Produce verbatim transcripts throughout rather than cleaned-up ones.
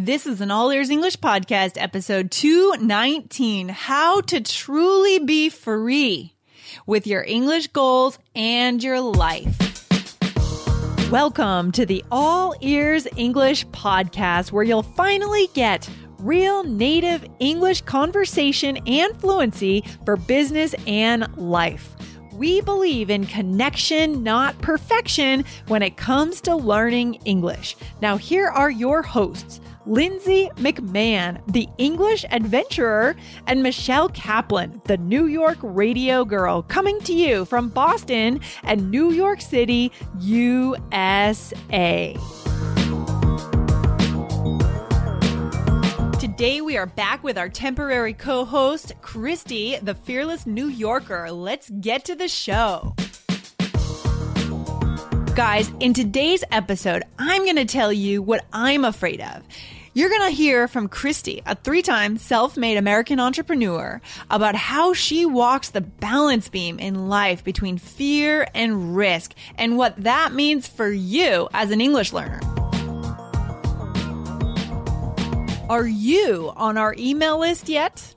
This is an All Ears English podcast, episode two nineteen, How to Truly Be Free with Your English Goals and Your Life. Welcome to the All Ears English podcast, where you'll finally get real native English conversation and fluency for business and life. We believe in connection, not perfection, when it comes to learning English. Now, here are your hosts, Lindsay McMahon, the English adventurer, and Michelle Kaplan, the New York radio girl, coming to you from Boston and New York City, U S A. Today, we are back with our temporary co-host, Christy, the fearless New Yorker. Let's get to the show. Guys, in today's episode, I'm going to tell you what I'm afraid of. You're going to hear from Christy, a three-time self-made American entrepreneur, about how she walks the balance beam in life between fear and risk, and what that means for you as an English learner. Are you on our email list yet?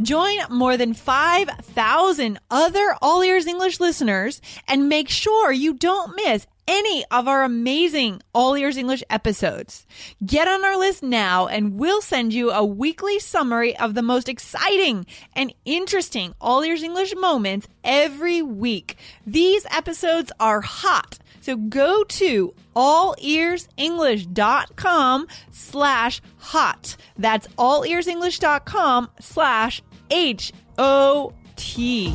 Join more than five thousand other All Ears English listeners and make sure you don't miss any of our amazing All Ears English episodes. Get on our list now and we'll send you a weekly summary of the most exciting and interesting All Ears English moments every week. These episodes are hot, so go to all ears english dot com slash hot. That's all ears english dot com slash H O T.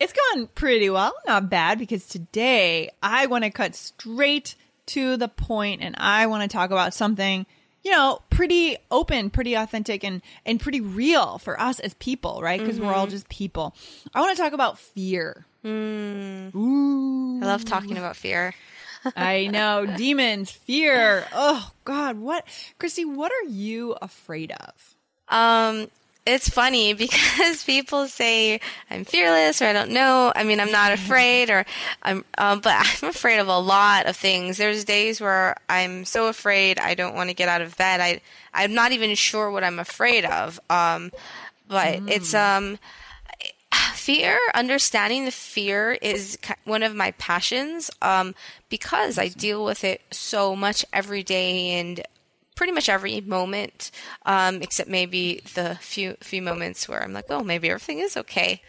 It's gone pretty well, not bad, because today I want to cut straight to the point and I want to talk about something, you know, pretty open, pretty authentic, and, and pretty real for us as people, right? Because mm-hmm. we're all just people. I want to talk about fear. Mm. Ooh. I love talking about fear. I know. Demons, fear. Oh, God. What, Christy, what are you afraid of? Um... It's funny because people say I'm fearless, or I don't know. I mean, I'm not afraid, or I'm, um, but I'm afraid of a lot of things. There's days where I'm so afraid I don't want to get out of bed. I, I'm not even sure what I'm afraid of. Um, but mm. it's um, fear. Understanding the fear is one of my passions, um, because I deal with it so much every day and pretty much every moment, um, except maybe the few few moments where I'm like, oh, maybe everything is okay.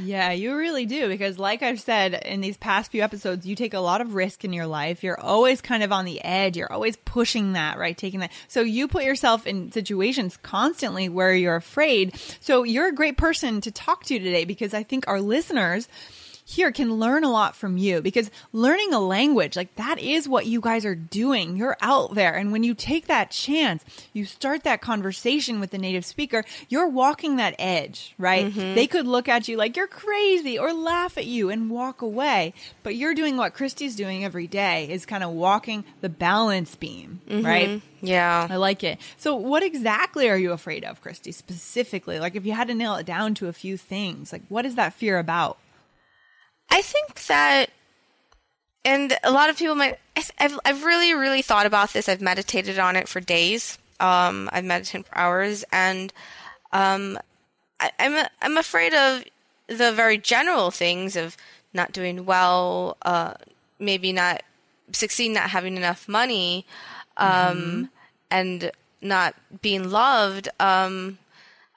Yeah, you really do. Because like I've said in these past few episodes, you take a lot of risk in your life. You're always kind of on the edge. You're always pushing that, right? Taking that. So you put yourself in situations constantly where you're afraid. So you're a great person to talk to today, because I think our listeners here can learn a lot from you, because learning a language, like that is what you guys are doing. You're out there. And when you take that chance, you start that conversation with the native speaker, you're walking that edge, right? Mm-hmm. They could look at you like you're crazy or laugh at you and walk away. But you're doing what Christy's doing every day, is kind of walking the balance beam, mm-hmm. right? Yeah. I like it. So what exactly are you afraid of, Christy, specifically? Like if you had to nail it down to a few things, like what is that fear about? I think that, and a lot of people might, I've, I've really, really thought about this. I've meditated on it for days. Um, I've meditated for hours, and um, I, I'm, I'm afraid of the very general things of not doing well, uh, maybe not succeeding, not having enough money, um, mm-hmm. and not being loved. Um,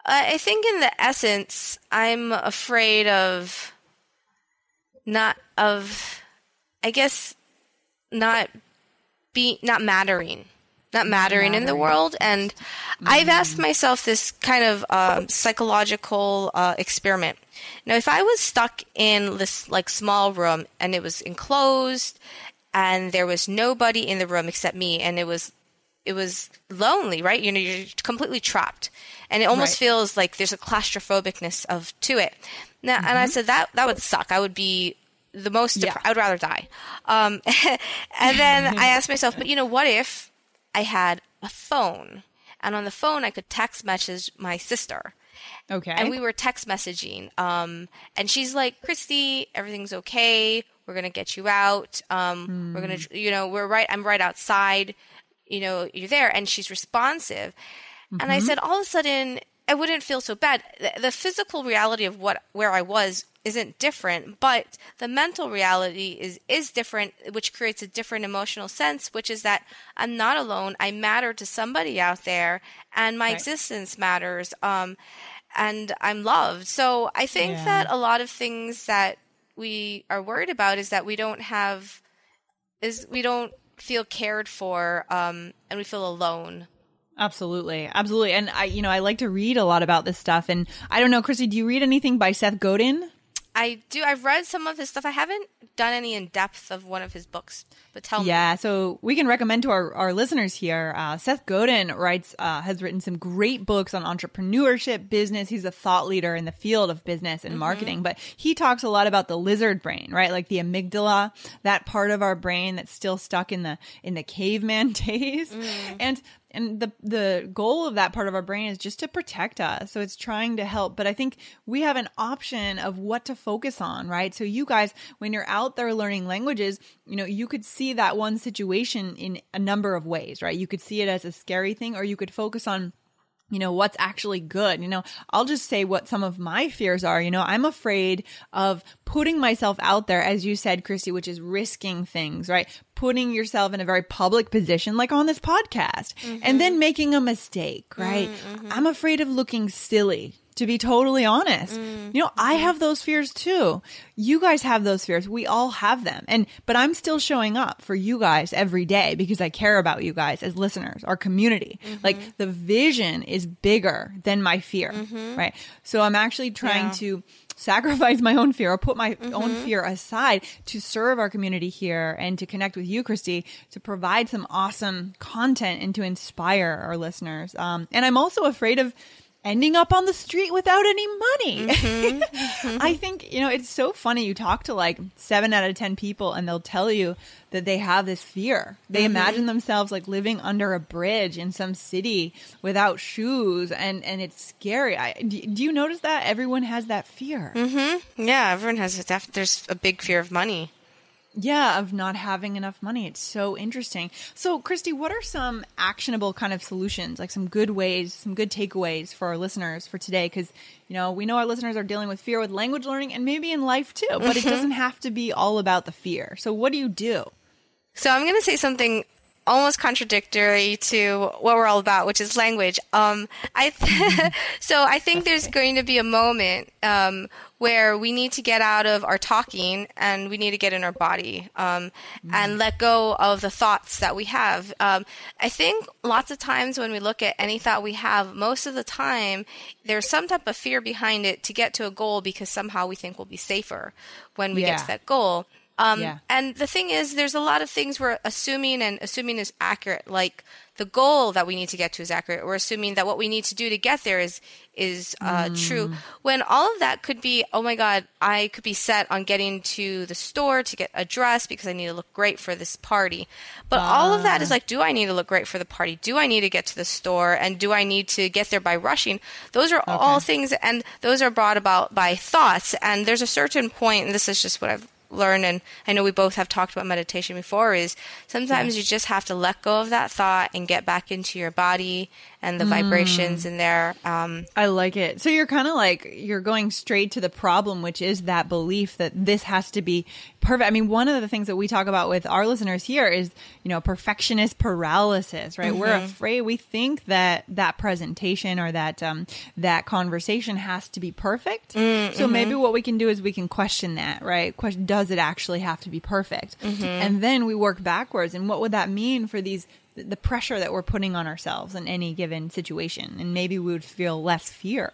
I, I think in the essence, I'm afraid of Not of, I guess, not be not mattering, not mattering, mattering. in the world. And mm-hmm. I've asked myself this kind of um, psychological uh, experiment. Now, if I was stuck in this like small room and it was enclosed and there was nobody in the room except me, and it was it was lonely, right? You know, you're completely trapped, and it almost right. feels like there's a claustrophobicness of to it. Now, mm-hmm. and I said that that would suck. I would be the most. Dep- yeah. I would rather die. Um, and then I asked myself, but you know, what if I had a phone, and on the phone I could text message my sister. Okay. And we were text messaging. Um, and she's like, Christy, everything's okay. We're going to get you out. Um, mm. We're going to, you know, we're right. I'm right outside. You know, you're there. And she's responsive. Mm-hmm. And I said, all of a sudden, I wouldn't feel so bad. The, the physical reality of what, where I was isn't different, but the mental reality is, is different, which creates a different emotional sense, which is that I'm not alone. I matter to somebody out there, and my right. existence matters. Um, and I'm loved. So I think yeah. that a lot of things that we are worried about is that we don't have, is we don't feel cared for, um, and we feel alone. Absolutely. Absolutely. And I, you know, I like to read a lot about this stuff, and I don't know, Christy, do you read anything by Seth Godin? I do. I've read some of his stuff. I haven't done any in depth of one of his books, but tell yeah, me. Yeah, so we can recommend to our, our listeners here. Uh, Seth Godin writes, uh, has written some great books on entrepreneurship, business. He's a thought leader in the field of business and mm-hmm. marketing, but he talks a lot about the lizard brain, right? Like the amygdala, that part of our brain that's still stuck in the in the caveman days, mm. and. And the the goal of that part of our brain is just to protect us. So it's trying to help. But I think we have an option of what to focus on, right? So you guys, when you're out there learning languages, you know, you could see that one situation in a number of ways, right? You could see it as a scary thing, or you could focus on, you know, what's actually good. You know, I'll just say what some of my fears are. You know, I'm afraid of putting myself out there, as you said, Christy, which is risking things, right? Putting yourself in a very public position, like on this podcast, mm-hmm. and then making a mistake, right? Mm-hmm. I'm afraid of looking silly, to be totally honest. Mm-hmm. You know, I have those fears too. You guys have those fears. We all have them. And, but I'm still showing up for you guys every day because I care about you guys as listeners, our community. Mm-hmm. Like the vision is bigger than my fear, mm-hmm. right? So I'm actually trying yeah. to sacrifice my own fear or put my mm-hmm. own fear aside to serve our community here and to connect with you, Christy, to provide some awesome content and to inspire our listeners. Um, and I'm also afraid of ending up on the street without any money. Mm-hmm. Mm-hmm. I think, you know, it's so funny. You talk to like seven out of ten people and they'll tell you that they have this fear. They mm-hmm. imagine themselves like living under a bridge in some city without shoes, and, and it's scary. I, do, do you notice that? Everyone has that fear. Mm-hmm. Yeah, everyone has it. Def- there's a big fear of money. Yeah, of not having enough money. It's so interesting. So, Christy, what are some actionable kind of solutions, like some good ways, some good takeaways for our listeners for today? Because, you know, we know our listeners are dealing with fear with language learning and maybe in life too, but mm-hmm. it doesn't have to be all about the fear. So what do you do? So I'm going to say something almost contradictory to what we're all about, which is language. Um, I th- so I think there's going to be a moment um, where we need to get out of our talking and we need to get in our body um, mm. and let go of the thoughts that we have. Um, I think lots of times when we look at any thought we have, most of the time there's some type of fear behind it to get to a goal because somehow we think we'll be safer when we yeah. get to that goal. Um, yeah. And the thing is, there's a lot of things we're assuming, and assuming is accurate. Like the goal that we need to get to is accurate. We're assuming that what we need to do to get there is is uh, mm. true. When all of that could be, oh my God, I could be set on getting to the store to get a dress because I need to look great for this party. But uh. all of that is like, do I need to look great for the party? Do I need to get to the store? And do I need to get there by rushing? Those are okay. all things, and those are brought about by thoughts. And there's a certain point, and this is just what I've learn, and I know we both have talked about meditation before, is sometimes yeah. you just have to let go of that thought and get back into your body and the mm. vibrations in there. Um, I like it. So you're kind of like, you're going straight to the problem, which is that belief that this has to be perfect. I mean, one of the things that we talk about with our listeners here is, you know, perfectionist paralysis, right? Mm-hmm. We're afraid, we think that that presentation or that um, that conversation has to be perfect. Mm-hmm. So maybe what we can do is we can question that, right? Question, does it actually have to be perfect? Mm-hmm. And then we work backwards. And what would that mean for these the pressure that we're putting on ourselves in any given situation? And maybe we would feel less fear.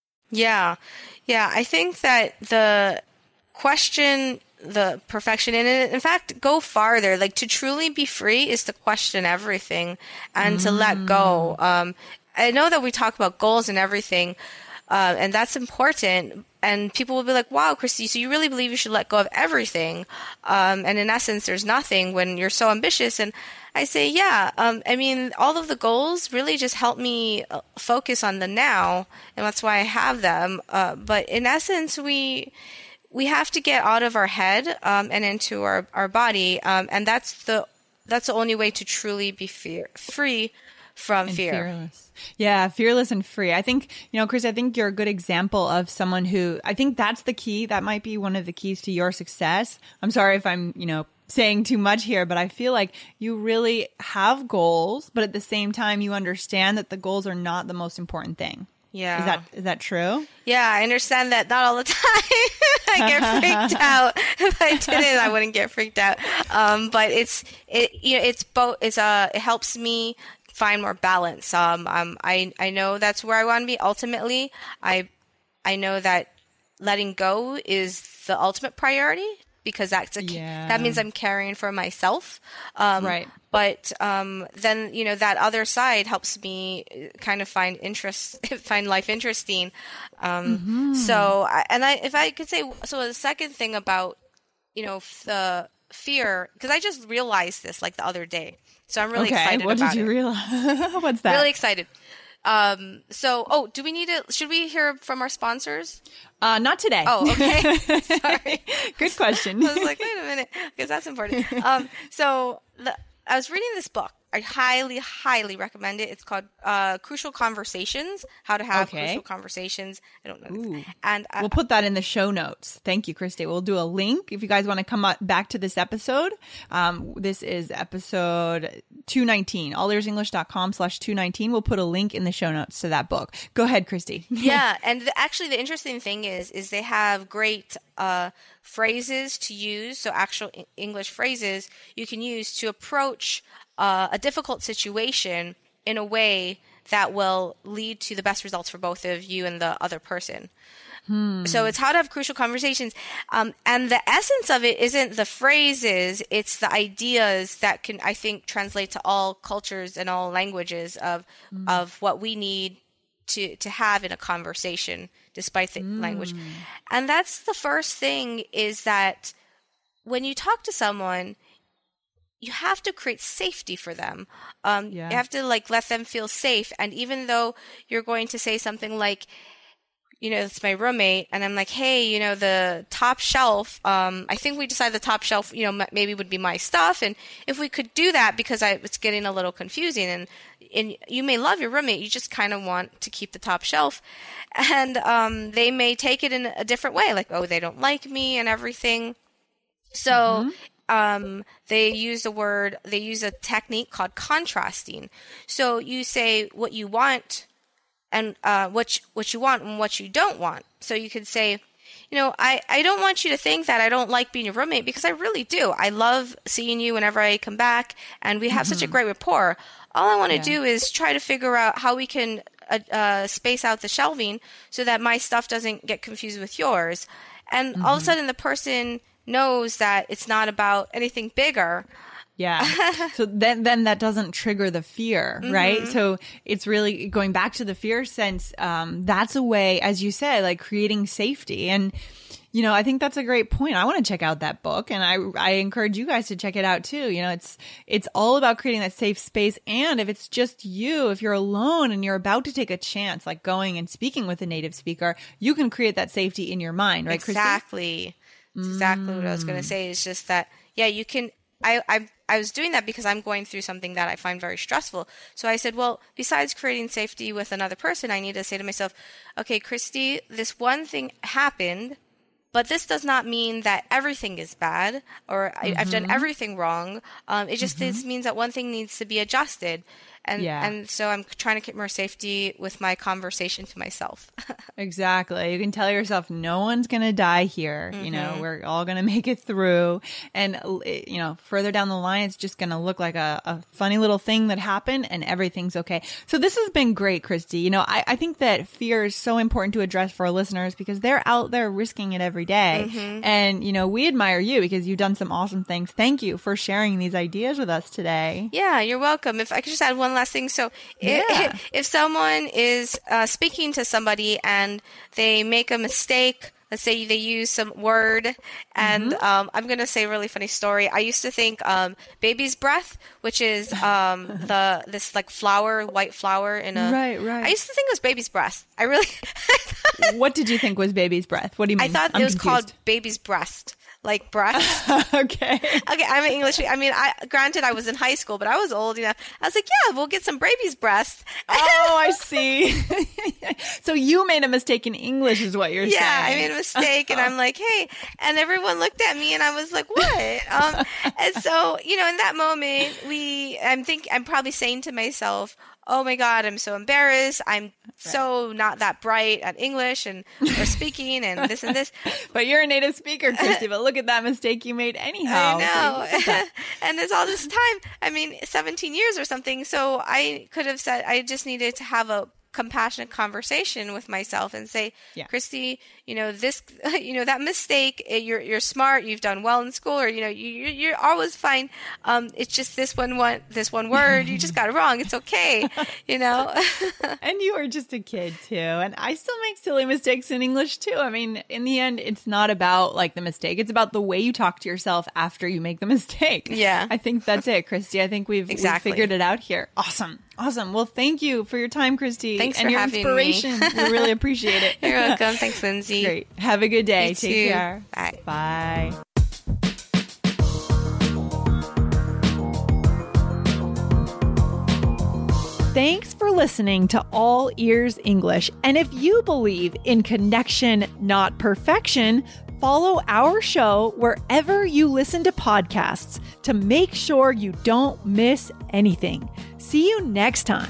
Yeah. Yeah. I think that the question, the perfection in it, in fact, go farther. Like, to truly be free is to question everything and mm. to let go. Um, I know that we talk about goals and everything, uh, and that's important. And people will be like, wow, Christy, so you really believe you should let go of everything. Um, and in essence, there's nothing when you're so ambitious. And I say, yeah, um, I mean, all of the goals really just help me focus on the now. And that's why I have them. Uh, but in essence, we we have to get out of our head um, and into our, our body. Um, and that's the that's the only way to truly be fear, free from and fear. Fearless. Yeah, fearless and free. I think, you know, Chris, I think you're a good example of someone who, I think that's the key. That might be one of the keys to your success. I'm sorry if I'm, you know, saying too much here, but I feel like you really have goals, but at the same time, you understand that the goals are not the most important thing. Yeah. Is that is that true? Yeah, I understand that not all the time. I get freaked out. If I didn't, I wouldn't get freaked out. Um, but it's, it, you know, it's both, it's, uh, it helps me find more balance. Um, um, I, I know that's where I want to be. Ultimately, I, I know that letting go is the ultimate priority, because that's a, yeah. that means I'm caring for myself. Um, right. But um, then, you know, that other side helps me kind of find interest, find life interesting. Um, mm-hmm. So, and I, if I could say, so the second thing about, you know, the fear, because I just realized this like the other day. So I'm really okay, excited about it. Okay, what did you realize? What's that? Really excited. Um, so, oh, do we need to, should we hear from our sponsors? Uh, not today. Oh, okay. Sorry. Good question. I was like, wait a minute, because that's important. Um, so the, I was reading this book. I highly, highly recommend it. It's called uh, Crucial Conversations, How to Have okay. Crucial Conversations. I don't know. And uh, we'll put that in the show notes. Thank you, Christy. We'll do a link. If you guys want to come back to this episode, um, this is episode two nineteen, all ears english dot com slash two nineteen. We'll put a link in the show notes to that book. Go ahead, Christy. Yeah. And the, actually, the interesting thing is, is they have great uh, phrases to use. So actual English phrases you can use to approach Uh, a difficult situation in a way that will lead to the best results for both of you and the other person. Hmm. So it's How to Have Crucial Conversations. Um, and the essence of it isn't the phrases, it's the ideas that can, I think, translate to all cultures and all languages of hmm. of what we need to, to have in a conversation, despite the hmm. language. And that's the first thing, is that when you talk to someone, you have to create safety for them. Um, yeah. You have to like let them feel safe. And even though you're going to say something like, you know, it's my roommate, and I'm like, hey, you know, the top shelf, um, I think we decided the top shelf, you know, m- maybe would be my stuff. And if we could do that, because I, it's getting a little confusing, and, and you may love your roommate, you just kind of want to keep the top shelf. And um, they may take it in a different way, like, oh, they don't like me and everything. So mm-hmm. Um, they use the word, they use a technique called contrasting. So you say what you want and uh, what, you, what you want and what you don't want. So you could say, you know, I, I don't want you to think that I don't like being your roommate, because I really do. I love seeing you whenever I come back, and we have mm-hmm. such a great rapport. All I want to yeah. do is try to figure out how we can uh, uh, space out the shelving so that my stuff doesn't get confused with yours. And mm-hmm. all of a sudden the person knows that it's not about anything bigger. Yeah. So then then that doesn't trigger the fear, mm-hmm. right? So it's really going back to the fear sense. Um, that's a way, as you said, like creating safety. And, you know, I think that's a great point. I want to check out that book, and I I encourage you guys to check it out too. You know, it's it's all about creating that safe space. And if it's just you, if you're alone and you're about to take a chance, like going and speaking with a native speaker, you can create that safety in your mind, right, Christy? Exactly. Exactly what I was going to say. It's just that, yeah, you can, I, I, I was doing that because I'm going through something that I find very stressful. So I said, well, besides creating safety with another person, I need to say to myself, okay, Christy, this one thing happened, but this does not mean that everything is bad or I, mm-hmm. I've done everything wrong. Um, it just mm-hmm. this means that one thing needs to be adjusted. And yeah. and so I'm trying to keep more safety with my conversation to myself. Exactly. You can tell yourself no one's going to die here. Mm-hmm. You know, we're all going to make it through. And, you know, further down the line, it's just going to look like a, a funny little thing that happened and everything's okay. So this has been great, Christy. You know, I, I think that fear is so important to address for our listeners because they're out there risking it every day. Mm-hmm. And, you know, we admire you because you've done some awesome things. Thank you for sharing these ideas with us today. Yeah, you're welcome. If I could just add one last thing. So if, yeah. if someone is uh, speaking to somebody and they make a mistake, let's say they use some word, and mm-hmm. um, I'm going to say a really funny story. I used to think um, baby's breath, which is um, the this like flower, white flower in a. Right, right. I used to think it was baby's breast. I really. What did you think was baby's breath? What do you mean? I thought I'm it was confused. Called baby's breast. Like breast. okay. Okay. I'm an English. I mean, I granted I was in high school, but I was old enough. I was like, yeah, we'll get some baby's breast. Oh, I see. So you made a mistake in English is what you're yeah, saying. Yeah, I made a mistake. And I'm like, hey, and everyone looked at me and I was like, what? Um, and so, you know, in that moment, we, I'm think I'm probably saying to myself, oh my God, I'm so embarrassed. I'm right. so not that bright at English and or speaking and this and this. But you're a native speaker, Christy, but look at that mistake you made anyhow. I know. And there's all this time, I mean, seventeen years or something. So I could have said, I just needed to have a compassionate conversation with myself and say, yeah. Christy, you know, this, you know, that mistake, you're, you're smart, you've done well in school, or, you know, you, you're always fine. Um, it's just this one, one, this one word, you just got it wrong. It's okay. You know, and you are just a kid too. And I still make silly mistakes in English too. I mean, in the end, it's not about like the mistake. It's about the way you talk to yourself after you make the mistake. Yeah. I think that's it, Christy. I think we've, exactly. we've figured it out here. Awesome. Awesome. Well, thank you for your time, Christy. Thanks and for your having inspiration. Me. We really appreciate it. You're welcome. Thanks, Lindsay. Great. Have a good day. You Take too. Care. Bye. Bye. Thanks for listening to All Ears English. And if you believe in connection, not perfection, follow our show wherever you listen to podcasts to make sure you don't miss anything. See you next time.